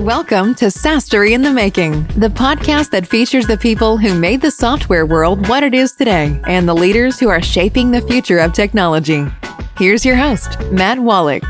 Welcome to Sastery in the Making, the podcast that features the people who made the software world what it is today and the leaders who are shaping the future of technology. Here's your host, Matt Wallach.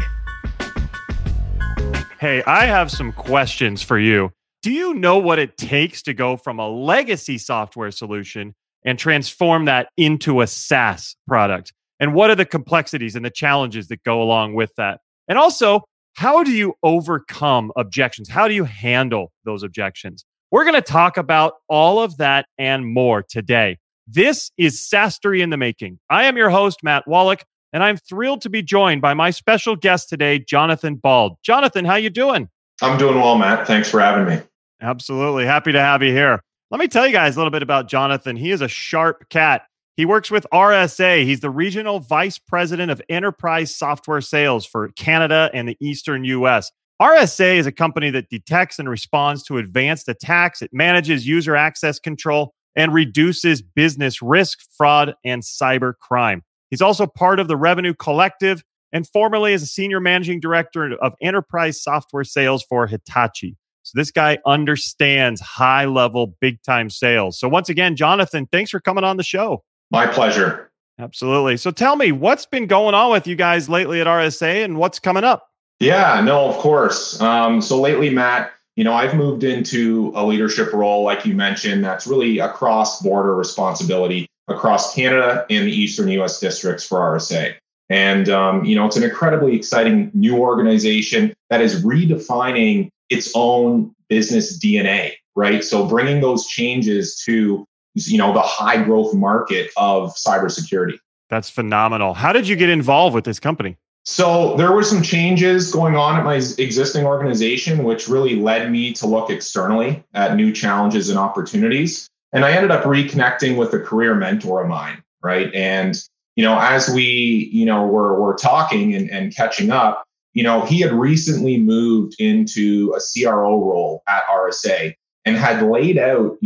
Hey, I have some questions for you. Do you know what it takes to go from a legacy software solution and transform that into a SaaS product? And what are the complexities and the challenges that go along with that? And also, how do you overcome objections? How do you handle those objections? We're going to talk about all of that and more today. This is Sastery in the Making. I am your host, Matt Wallach, and I'm thrilled to be joined by my special guest today, Jonathan Bald. Jonathan, how you doing? I'm doing well, Matt. Thanks for having me. Absolutely. Happy to have you here. Let me tell you guys a little bit about Jonathan. He is a sharp cat. He works with RSA. He's the Regional Vice President of Enterprise Software Sales for Canada and the Eastern U.S. RSA is a company that detects and responds to advanced attacks. It manages user access control and reduces business risk, fraud, and cyber crime. He's also part of the Revenue Collective and formerly is a Senior Managing Director of Enterprise Software Sales for Hitachi. So this guy understands high-level, big-time sales. So once again, Jonathan, thanks for coming on the show. My pleasure. Absolutely. So tell me, what's been going on with you guys lately at RSA and what's coming up? Yeah, no, of course. So lately, Matt, I've moved into a leadership role, like you mentioned, that's really a cross-border responsibility across Canada and the Eastern U.S. districts for RSA. And, it's an incredibly exciting new organization that is redefining its own business DNA, right? So bringing those changes to the high growth market of cybersecurity. That's phenomenal. How did you get involved with this company? So there were some changes going on at my existing organization, which really led me to look externally at new challenges and opportunities. And I ended up reconnecting with a career mentor of mine, right? And, as we, were talking and catching up, he had recently moved into a CRO role at RSA and had laid out,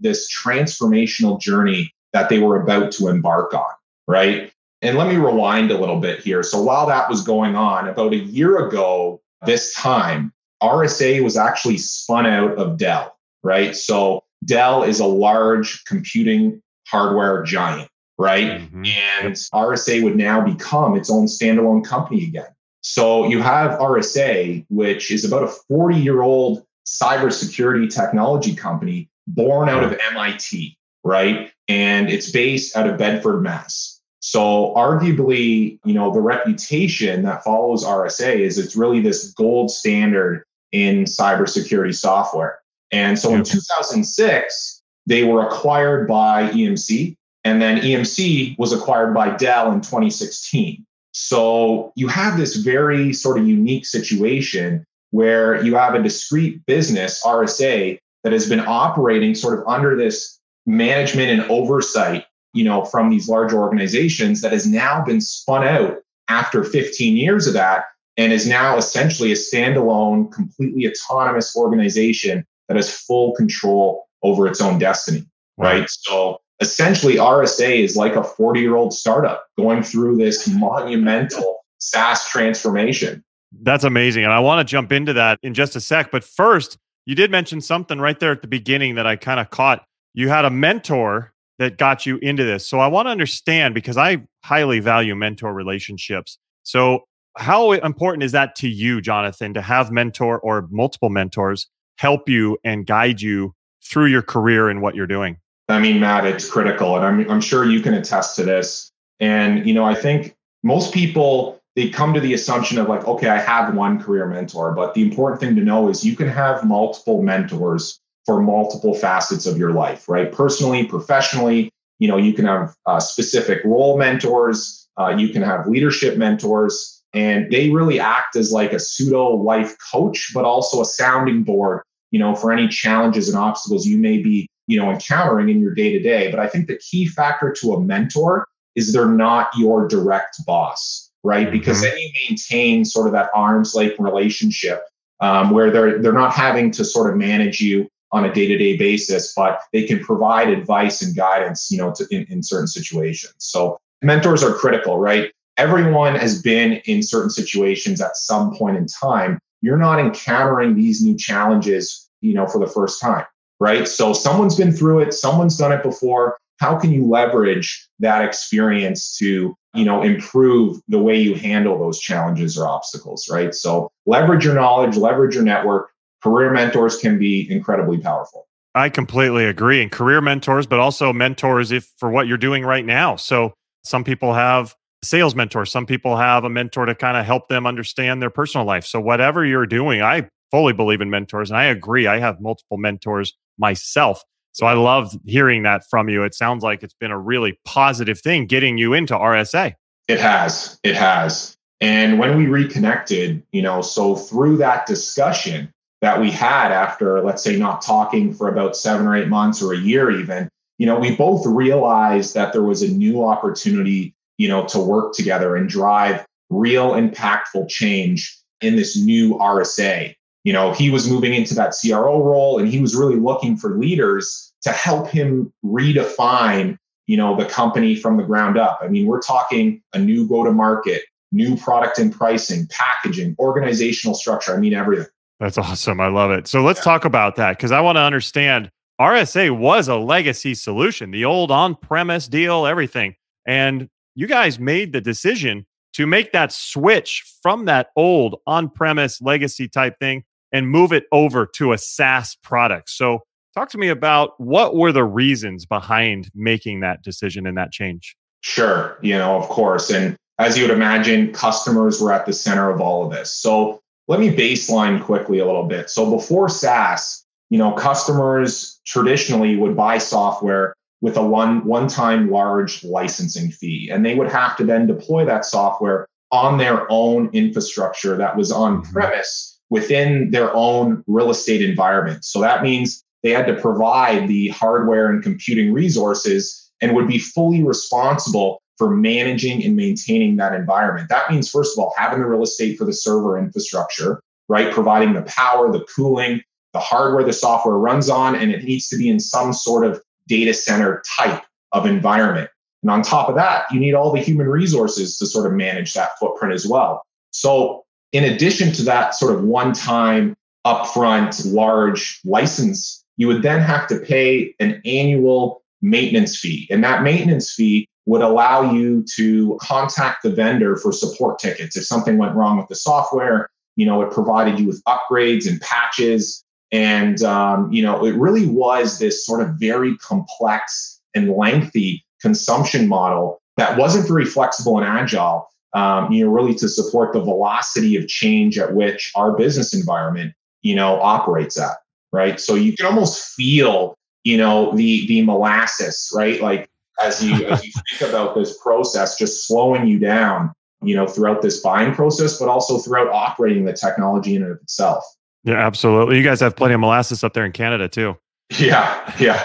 this transformational journey that they were about to embark on, right? And let me rewind a little bit here. So while that was going on, about a year ago this time, RSA was actually spun out of Dell, right? So Dell is a large computing hardware giant, right? Mm-hmm. And RSA would now become its own standalone company again. So you have RSA, which is about a 40-year-old cybersecurity technology company born out of MIT, right? And it's based out of Bedford, Mass. So arguably, the reputation that follows RSA is it's really this gold standard in cybersecurity software. And so in 2006, they were acquired by EMC, and then EMC was acquired by Dell in 2016. So you have this very sort of unique situation where you have a discrete business, RSA, that has been operating sort of under this management and oversight, from these large organizations that has now been spun out after 15 years of that and is now essentially a standalone, completely autonomous organization that has full control over its own destiny, right? So essentially, RSA is like a 40-year-old startup going through this monumental SaaS transformation. That's amazing. And I want to jump into that in just a sec. But first, you did mention something right there at the beginning that I kind of caught. You had a mentor that got you into this. So I want to understand, because I highly value mentor relationships. So how important is that to you, Jonathan, to have mentor or multiple mentors help you and guide you through your career and what you're doing? I mean, Matt, it's critical. And I'm sure you can attest to this. And, I think most people, they come to the assumption of like, okay, I have one career mentor, but the important thing to know is you can have multiple mentors for multiple facets of your life, right? Personally, professionally, you can have specific role mentors, you can have leadership mentors, and they really act as like a pseudo life coach, but also a sounding board, for any challenges and obstacles you may be, encountering in your day-to-day. But I think the key factor to a mentor is they're not your direct boss, right? Because then you maintain sort of that arm's length relationship where they're not having to sort of manage you on a day-to-day basis, but they can provide advice and guidance, in certain situations. So mentors are critical, right? Everyone has been in certain situations at some point in time you're not encountering these new challenges, you know, for the first time, right? So someone's been through it, someone's done it before. How can you leverage that experience to, you know, improve the way you handle those challenges or obstacles, right? So leverage your knowledge, leverage your network. Career mentors can be incredibly powerful. I completely agree. And career mentors, but also mentors if for what you're doing right now. So some people have sales mentors, some people have a mentor to kind of help them understand their personal life. So whatever you're doing, I fully believe in mentors. And I agree. I have multiple mentors myself. So I love hearing that from you. It sounds like it's been a really positive thing getting you into RSA. It has. And when we reconnected, you know, so through that discussion that we had after, let's say, not talking for about 7 or 8 months or a year even, you know, we both realized that there was a new opportunity, you know, to work together and drive real impactful change in this new RSA. You know, he was moving into that CRO role and he was really looking for leaders to help him redefine, you know, the company from the ground up. I mean, we're talking a new go-to-market, new product and pricing, packaging, organizational structure. I mean, everything. That's awesome. I love it. So let's talk about that, because I want to understand RSA was a legacy solution, the old on-premise deal, everything. And you guys made the decision to make that switch from that old on-premise legacy type thing and move it over to a SaaS product. So talk to me about what were the reasons behind making that decision and that change? Sure. You know, of course. And as you would imagine, customers were at the center of all of this. So let me baseline quickly a little bit. So before SaaS, you know, customers traditionally would buy software with a one-time large licensing fee, and they would have to then deploy that software on their own infrastructure that was on-premise within their own real estate environment. So that means they had to provide the hardware and computing resources and would be fully responsible for managing and maintaining that environment. That means, first of all, having the real estate for the server infrastructure, right? Providing the power, the cooling, the hardware the software runs on, and it needs to be in some sort of data center type of environment. And on top of that, you need all the human resources to sort of manage that footprint as well. So in addition to that sort of one-time upfront large license, you would then have to pay an annual maintenance fee. And that maintenance fee would allow you to contact the vendor for support tickets. If something went wrong with the software, you know, it provided you with upgrades and patches. And, you know, it really was this sort of very complex and lengthy consumption model that wasn't very flexible and agile, you know, really to support the velocity of change at which our business environment, you know, operates at, right? So you can almost feel, you know, the molasses, right? Like as you think about this process, just slowing you down, you know, throughout this buying process, but also throughout operating the technology in and of itself. Yeah, absolutely. You guys have plenty of molasses up there in Canada too. Yeah.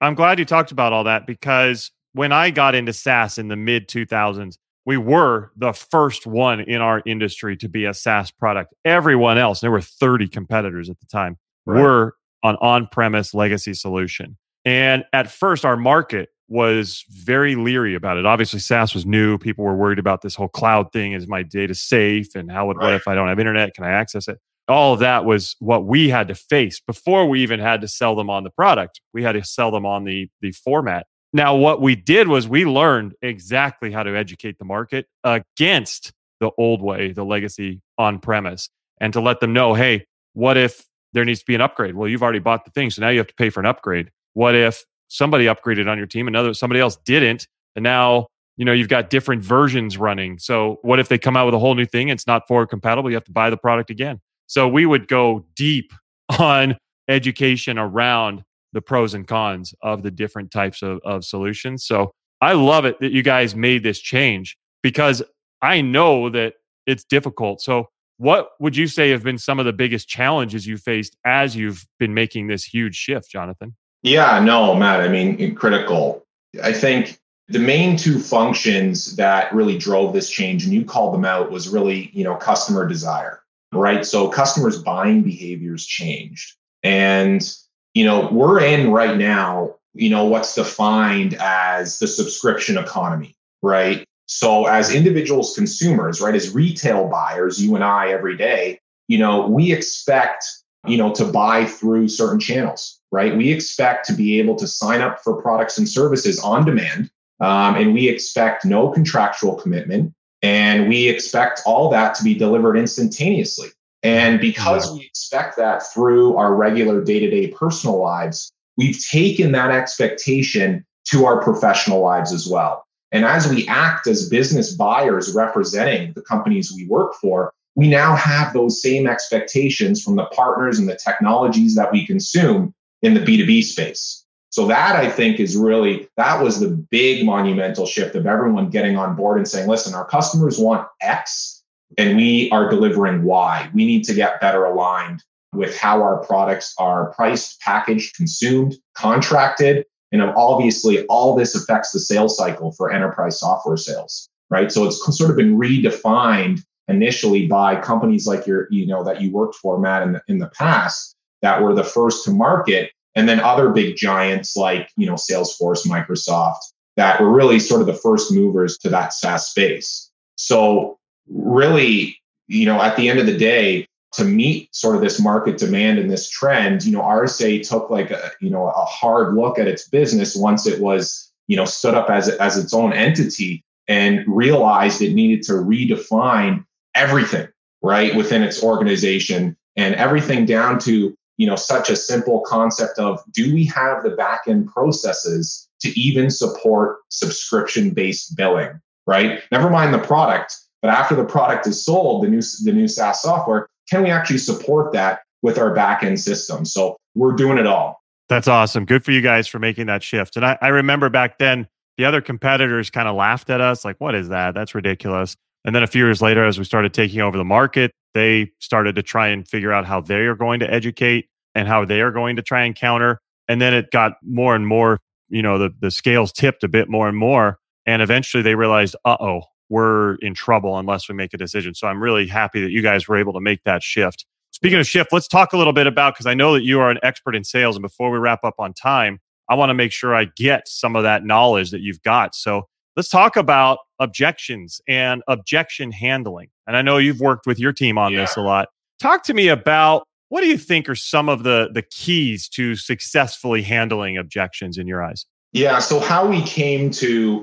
I'm glad you talked about all that, because when I got into SaaS in the mid 2000s, we were the first one in our industry to be a SaaS product. Everyone else, there were 30 competitors at the time, were an on-premise legacy solution. And at first, our market was very leery about it. Obviously, SaaS was new. People were worried about this whole cloud thing. Is my data safe? And how would, what if I don't have internet? Can I access it? All of that was what we had to face before we even had to sell them on the product. We had to sell them on the format. Now, what we did was we learned exactly how to educate the market against the old way, the legacy on-premise, and to let them know, hey, what if there needs to be an upgrade? Well, you've already bought the thing, so now you have to pay for an upgrade. What if somebody upgraded on your team, another somebody else didn't, and now you know you've got different versions running? So what if they come out with a whole new thing and it's not forward compatible? You have to buy the product again. So we would go deep on education around the pros and cons of the different types of solutions. So I love it that you guys made this change, because I know that it's difficult. So what would you say have been some of the biggest challenges you faced as you've been making this huge shift, Jonathan? Yeah, no, Matt, I mean, critical. I think the main two functions that really drove this change, and you called them out, was really, you know, customer desire, right? So customers' buying behaviors changed. And, you know, we're in right now, you know, what's defined as the subscription economy, right? So as individuals, consumers, right, as retail buyers, you and I every day, you know, we expect, you know, to buy through certain channels, right? We expect to be able to sign up for products and services on demand, and we expect no contractual commitment, and we expect all that to be delivered instantaneously. And because we expect that through our regular day-to-day personal lives, we've taken that expectation to our professional lives as well. And as we act as business buyers representing the companies we work for, we now have those same expectations from the partners and the technologies that we consume in the B2B space. So that, I think, is really, that was the big monumental shift of everyone getting on board and saying, listen, our customers want X and we are delivering Y. We need to get better aligned with how our products are priced, packaged, consumed, contracted. And obviously, all this affects the sales cycle for enterprise software sales, right? So it's sort of been redefined initially by companies like your, you know, that you worked for, Matt, in the past, that were the first to market. And then other big giants like, you know, Salesforce, Microsoft, that were really sort of the first movers to that SaaS space. So really, you know, at the end of the day, to meet sort of this market demand and this trend, you know, RSA took like a hard look at its business once it was, you know, stood up as its own entity, and realized it needed to redefine everything, right, within its organization, and everything down to, you know, such a simple concept of, do we have the back-end processes to even support subscription-based billing, right? Never mind the product, but after the product is sold, the new SaaS software, can we actually support that with our back-end system? So we're doing it all. That's awesome. Good for you guys for making that shift. And I remember back then, the other competitors kind of laughed at us, like, what is that? That's ridiculous. And then a few years later, as we started taking over the market, they started to try and figure out how they are going to educate and how they are going to try and counter. And then it got more and more, you know, the scales tipped a bit more and more. And eventually they realized, uh-oh, we're in trouble unless we make a decision. So I'm really happy that you guys were able to make that shift. Speaking of shift, let's talk a little bit about, because I know that you are an expert in sales. And before we wrap up on time, I want to make sure I get some of that knowledge that you've got. So let's talk about objections and objection handling. And I know you've worked with your team on this a lot. Talk to me about, what do you think are some of the keys to successfully handling objections in your eyes? Yeah, so how we came to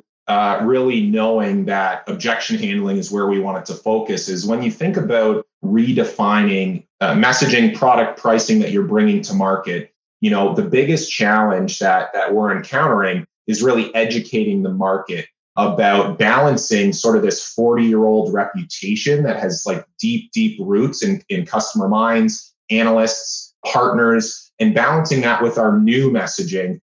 really knowing that objection handling is where we wanted to focus is when you think about redefining messaging, product pricing that you're bringing to market. You know, the biggest challenge that we're encountering is really educating the market about balancing sort of this 40-year-old reputation that has like deep, deep roots in customer minds, analysts, partners, and balancing that with our new messaging,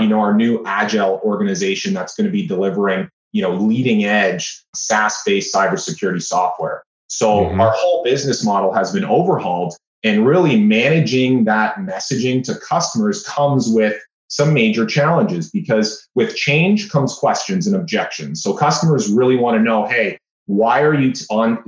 you know, our new agile organization that's going to be delivering, you know, leading edge SaaS-based cybersecurity software. So our whole business model has been overhauled, and really managing that messaging to customers comes with some major challenges, because with change comes questions and objections. So customers really want to know, hey, why are you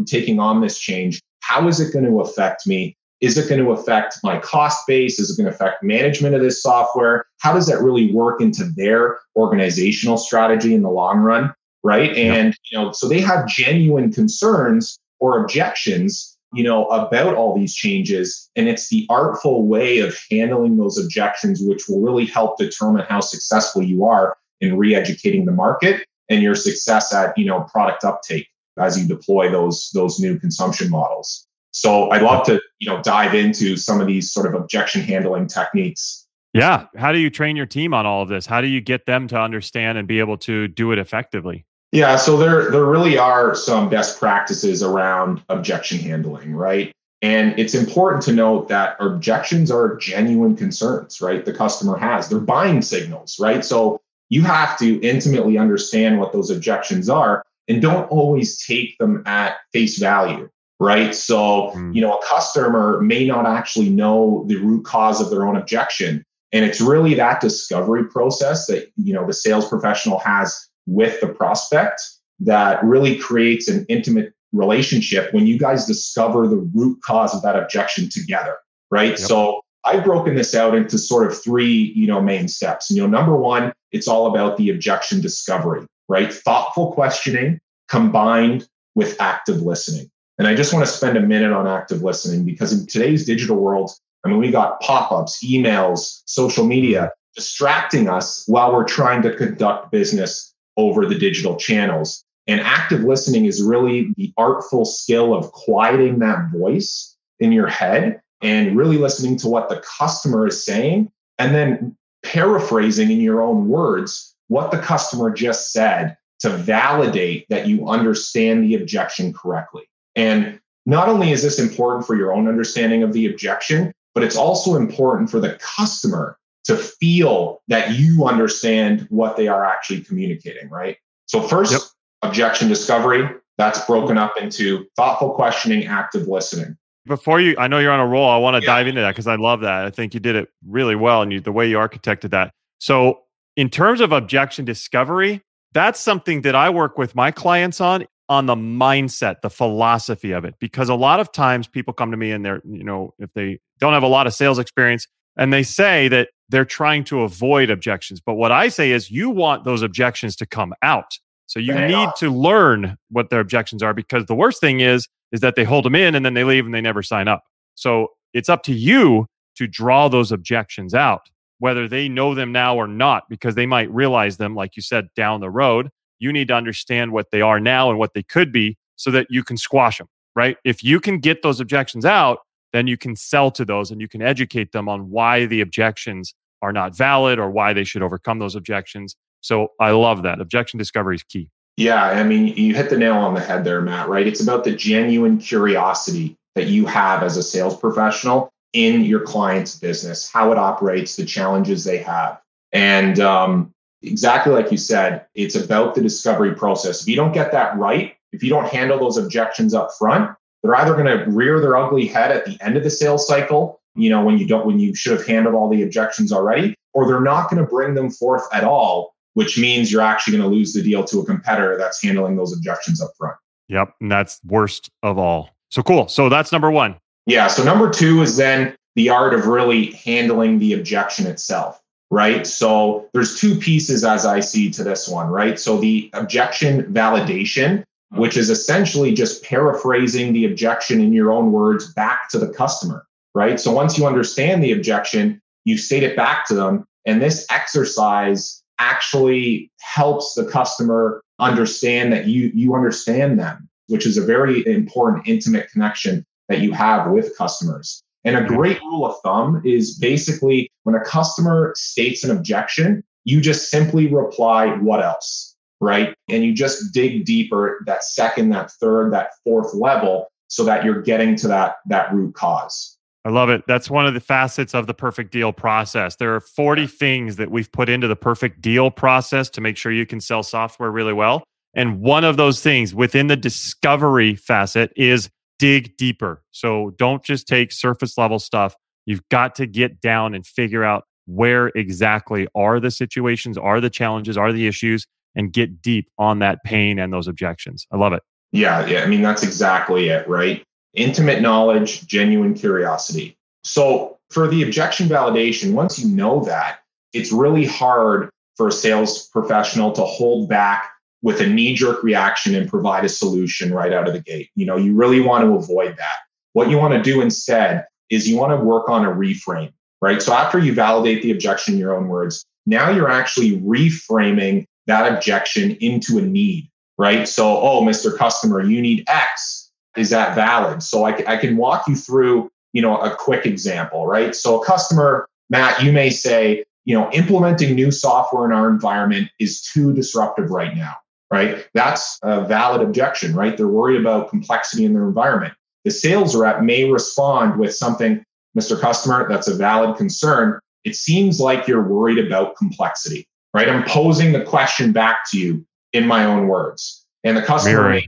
taking on this change? How is it going to affect me? Is it going to affect my cost base? Is it going to affect management of this software? How does that really work into their organizational strategy in the long run, right? And you know, so they have genuine concerns or objections, you know, about all these changes. And it's the artful way of handling those objections, which will really help determine how successful you are in re-educating the market and your success at, you know, product uptake as you deploy those new consumption models. So I'd love to, you know, dive into some of these sort of objection handling techniques. Yeah. How do you train your team on all of this? How do you get them to understand and be able to do it effectively? Yeah, so there really are some best practices around objection handling, right? And it's important to note that objections are genuine concerns, right? The customer has. They're buying signals, right? So you have to intimately understand what those objections are and don't always take them at face value, right? So, you know, a customer may not actually know the root cause of their own objection. And it's really that discovery process that, you know, the sales professional has with the prospect that really creates an intimate relationship when you guys discover the root cause of that objection together, right? Yep. So I've broken this out into sort of three, you know, main steps. You know, number one, it's all about the objection discovery, right? Thoughtful questioning combined with active listening. And I just want to spend a minute on active listening, because in today's digital world, I mean, we got pop-ups, emails, social media distracting us while we're trying to conduct business over the digital channels. And active listening is really the artful skill of quieting that voice in your head and really listening to what the customer is saying, and then paraphrasing in your own words what the customer just said to validate that you understand the objection correctly. And not only is this important for your own understanding of the objection, but it's also important for the customer to feel that you understand what they are actually communicating, right? So first, objection discovery, that's broken up into thoughtful questioning, active listening. Before you, I know you're on a roll. I want to dive into that because I love that. I think you did it really well, and the way you architected that. So in terms of objection discovery, that's something that I work with my clients on the mindset, the philosophy of it. Because a lot of times people come to me and they're, you know, if they don't have a lot of sales experience, and they say that they're trying to avoid objections. But what I say is you want those objections to come out. So you need to learn what their objections are, because the worst thing is that they hold them in and then they leave and they never sign up. So it's up to you to draw those objections out, whether they know them now or not, because they might realize them, like you said, down the road. You need to understand what they are now and what they could be so that you can squash them, right? If you can get those objections out, then you can sell to those and you can educate them on why the objections are not valid or why they should overcome those objections. So I love that. Objection discovery is key. Yeah, I mean, you hit the nail on the head there, Matt, right? It's about the genuine curiosity that you have as a sales professional in your client's business, how it operates, the challenges they have. And exactly like you said, it's about the discovery process. If you don't get that right, if you don't handle those objections up front, they're either going to rear their ugly head at the end of the sales cycle, you know, when you should have handled all the objections already, or they're not going to bring them forth at all, which means you're actually going to lose the deal to a competitor that's handling those objections up front. Yep. And that's worst of all. So cool. So that's number one. Yeah. So number two is then the art of really handling the objection itself, right? So there's two pieces as I see to this one, right? So the objection validation, which is essentially just paraphrasing the objection in your own words back to the customer, right? So once you understand the objection, you state it back to them. And this exercise actually helps the customer understand that you understand them, which is a very important, intimate connection that you have with customers. And a great rule of thumb is basically when a customer states an objection, you just simply reply, "What else?" Right? And you just dig deeper, that second, that third, that fourth level, so that you're getting to that root cause. I love it. That's one of the facets of the perfect deal process. There are 40 things that we've put into the perfect deal process to make sure you can sell software really well. And one of those things within the discovery facet is dig deeper. So don't just take surface level stuff. You've got to get down and figure out where exactly are the situations, are the challenges, are the issues, and get deep on that pain and those objections. I love it. Yeah. I mean, that's exactly it, right? Intimate knowledge, genuine curiosity. So for the objection validation, once you know that, it's really hard for a sales professional to hold back with a knee-jerk reaction and provide a solution right out of the gate. You know, you really want to avoid that. What you want to do instead is you want to work on a reframe, right? So after you validate the objection in your own words, now you're actually reframing that objection into a need, right? So, oh, Mr. Customer, you need X. Is that valid? So I can walk you through, you know, a quick example, right? So a customer, Matt, you may say, you know, implementing new software in our environment is too disruptive right now, right? That's a valid objection, right? They're worried about complexity in their environment. The sales rep may respond with something, Mr. Customer, that's a valid concern. It seems like you're worried about complexity, right? I'm posing the question back to you in my own words. And the customer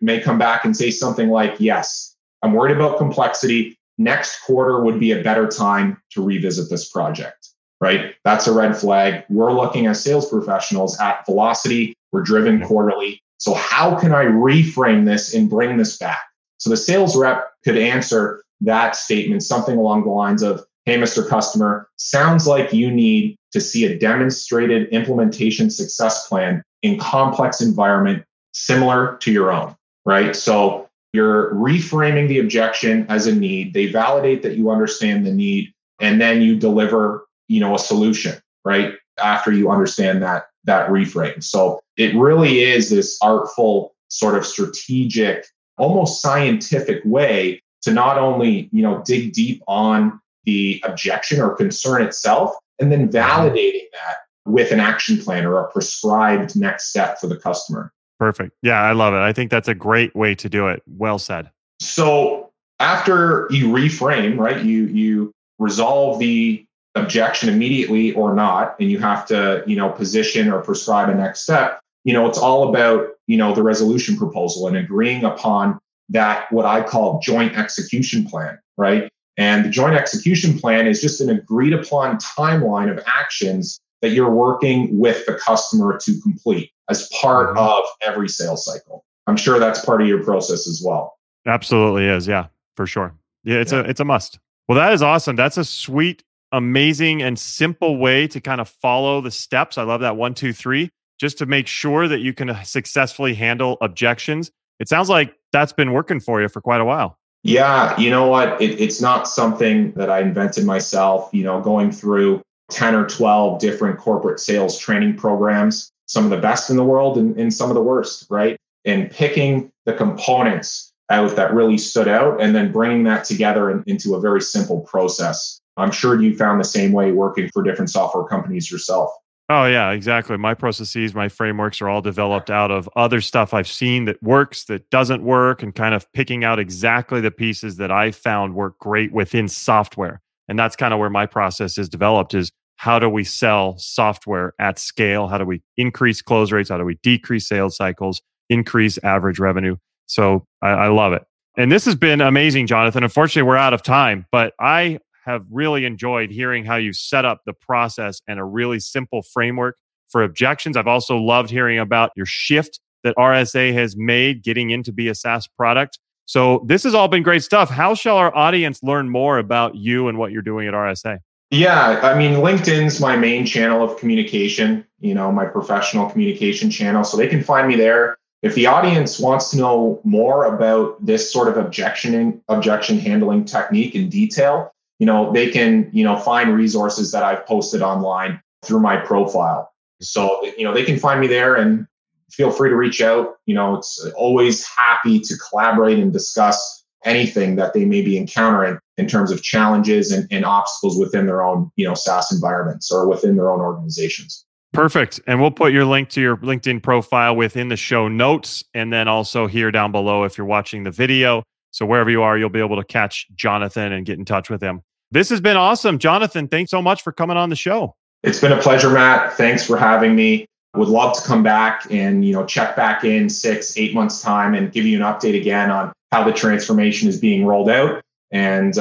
may come back and say something like, yes, I'm worried about complexity. Next quarter would be a better time to revisit this project, right? That's a red flag. We're looking as sales professionals at velocity. We're driven quarterly. So how can I reframe this and bring this back? So the sales rep could answer that statement, something along the lines of, hey, Mr. Customer, sounds like you need to see a demonstrated implementation success plan in complex environment similar to your own, right? So you're reframing the objection as a need. They validate that you understand the need, and then you deliver, you know, a solution, right? After you understand that reframe. So it really is this artful sort of strategic, almost scientific way to not only, you know, dig deep on the objection or concern itself, and then validating that with an action plan or a prescribed next step for the customer. Perfect. Yeah, I love it. I think that's a great way to do it. Well said. So after you reframe, right, you resolve the objection immediately or not, and you have to, you know, position or prescribe a next step. You know, it's all about, you know, the resolution proposal and agreeing upon that, what I call joint execution plan, right? And the joint execution plan is just an agreed upon timeline of actions that you're working with the customer to complete as part of every sales cycle. I'm sure that's part of your process as well. Absolutely is. Yeah, for sure. Yeah, it's a must. Well, that is awesome. That's a sweet, amazing, and simple way to kind of follow the steps. I love that 1, 2, 3, just to make sure that you can successfully handle objections. It sounds like that's been working for you for quite a while. Yeah. You know what? It's not something that I invented myself, you know, going through 10 or 12 different corporate sales training programs, some of the best in the world and some of the worst, right? And picking the components out that really stood out and then bringing that together into a very simple process. I'm sure you found the same way working for different software companies yourself. Oh, yeah, exactly. My processes, my frameworks are all developed out of other stuff I've seen that works, that doesn't work, and kind of picking out exactly the pieces that I found work great within software. And that's kind of where my process is developed, is how do we sell software at scale? How do we increase close rates? How do we decrease sales cycles, increase average revenue? So I love it. And this has been amazing, Jonathan. Unfortunately, we're out of time, but I have really enjoyed hearing how you set up the process and a really simple framework for objections. I've also loved hearing about your shift that RSA has made getting into be a SaaS product. So this has all been great stuff. How shall our audience learn more about you and what you're doing at RSA? Yeah, I mean, LinkedIn's my main channel of communication, you know, my professional communication channel. So they can find me there. If the audience wants to know more about this sort of objection handling technique in detail, you know, they can, you know, find resources that I've posted online through my profile. So, you know, they can find me there and feel free to reach out. You know, it's always happy to collaborate and discuss anything that they may be encountering in terms of challenges and obstacles within their own, you know, SaaS environments or within their own organizations. Perfect. And we'll put your link to your LinkedIn profile within the show notes. And then also here down below, if you're watching the video. So wherever you are, you'll be able to catch Jonathan and get in touch with him. This has been awesome. Jonathan, thanks so much for coming on the show. It's been a pleasure, Matt. Thanks for having me. Would love to come back and, you know, check back in 6-8 months time and give you an update again on how the transformation is being rolled out. And,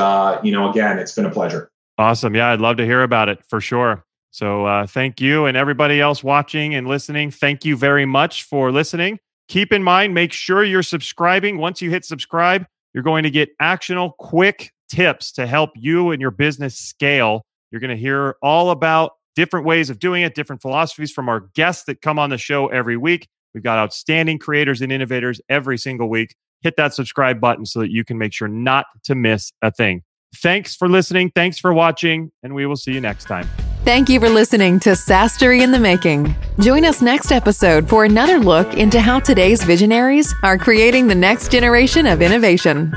you know, again, it's been a pleasure. Awesome. Yeah, I'd love to hear about it for sure. So thank you, and everybody else watching and listening. Thank you very much for listening. Keep in mind, make sure you're subscribing. Once you hit subscribe, you're going to get actionable, quick tips to help you and your business scale. You're going to hear all about different ways of doing it, different philosophies from our guests that come on the show every week. We've got outstanding creators and innovators every single week. Hit that subscribe button so that you can make sure not to miss a thing. Thanks for listening. Thanks for watching. And we will see you next time. Thank you for listening to Sastery in the Making. Join us next episode for another look into how today's visionaries are creating the next generation of innovation.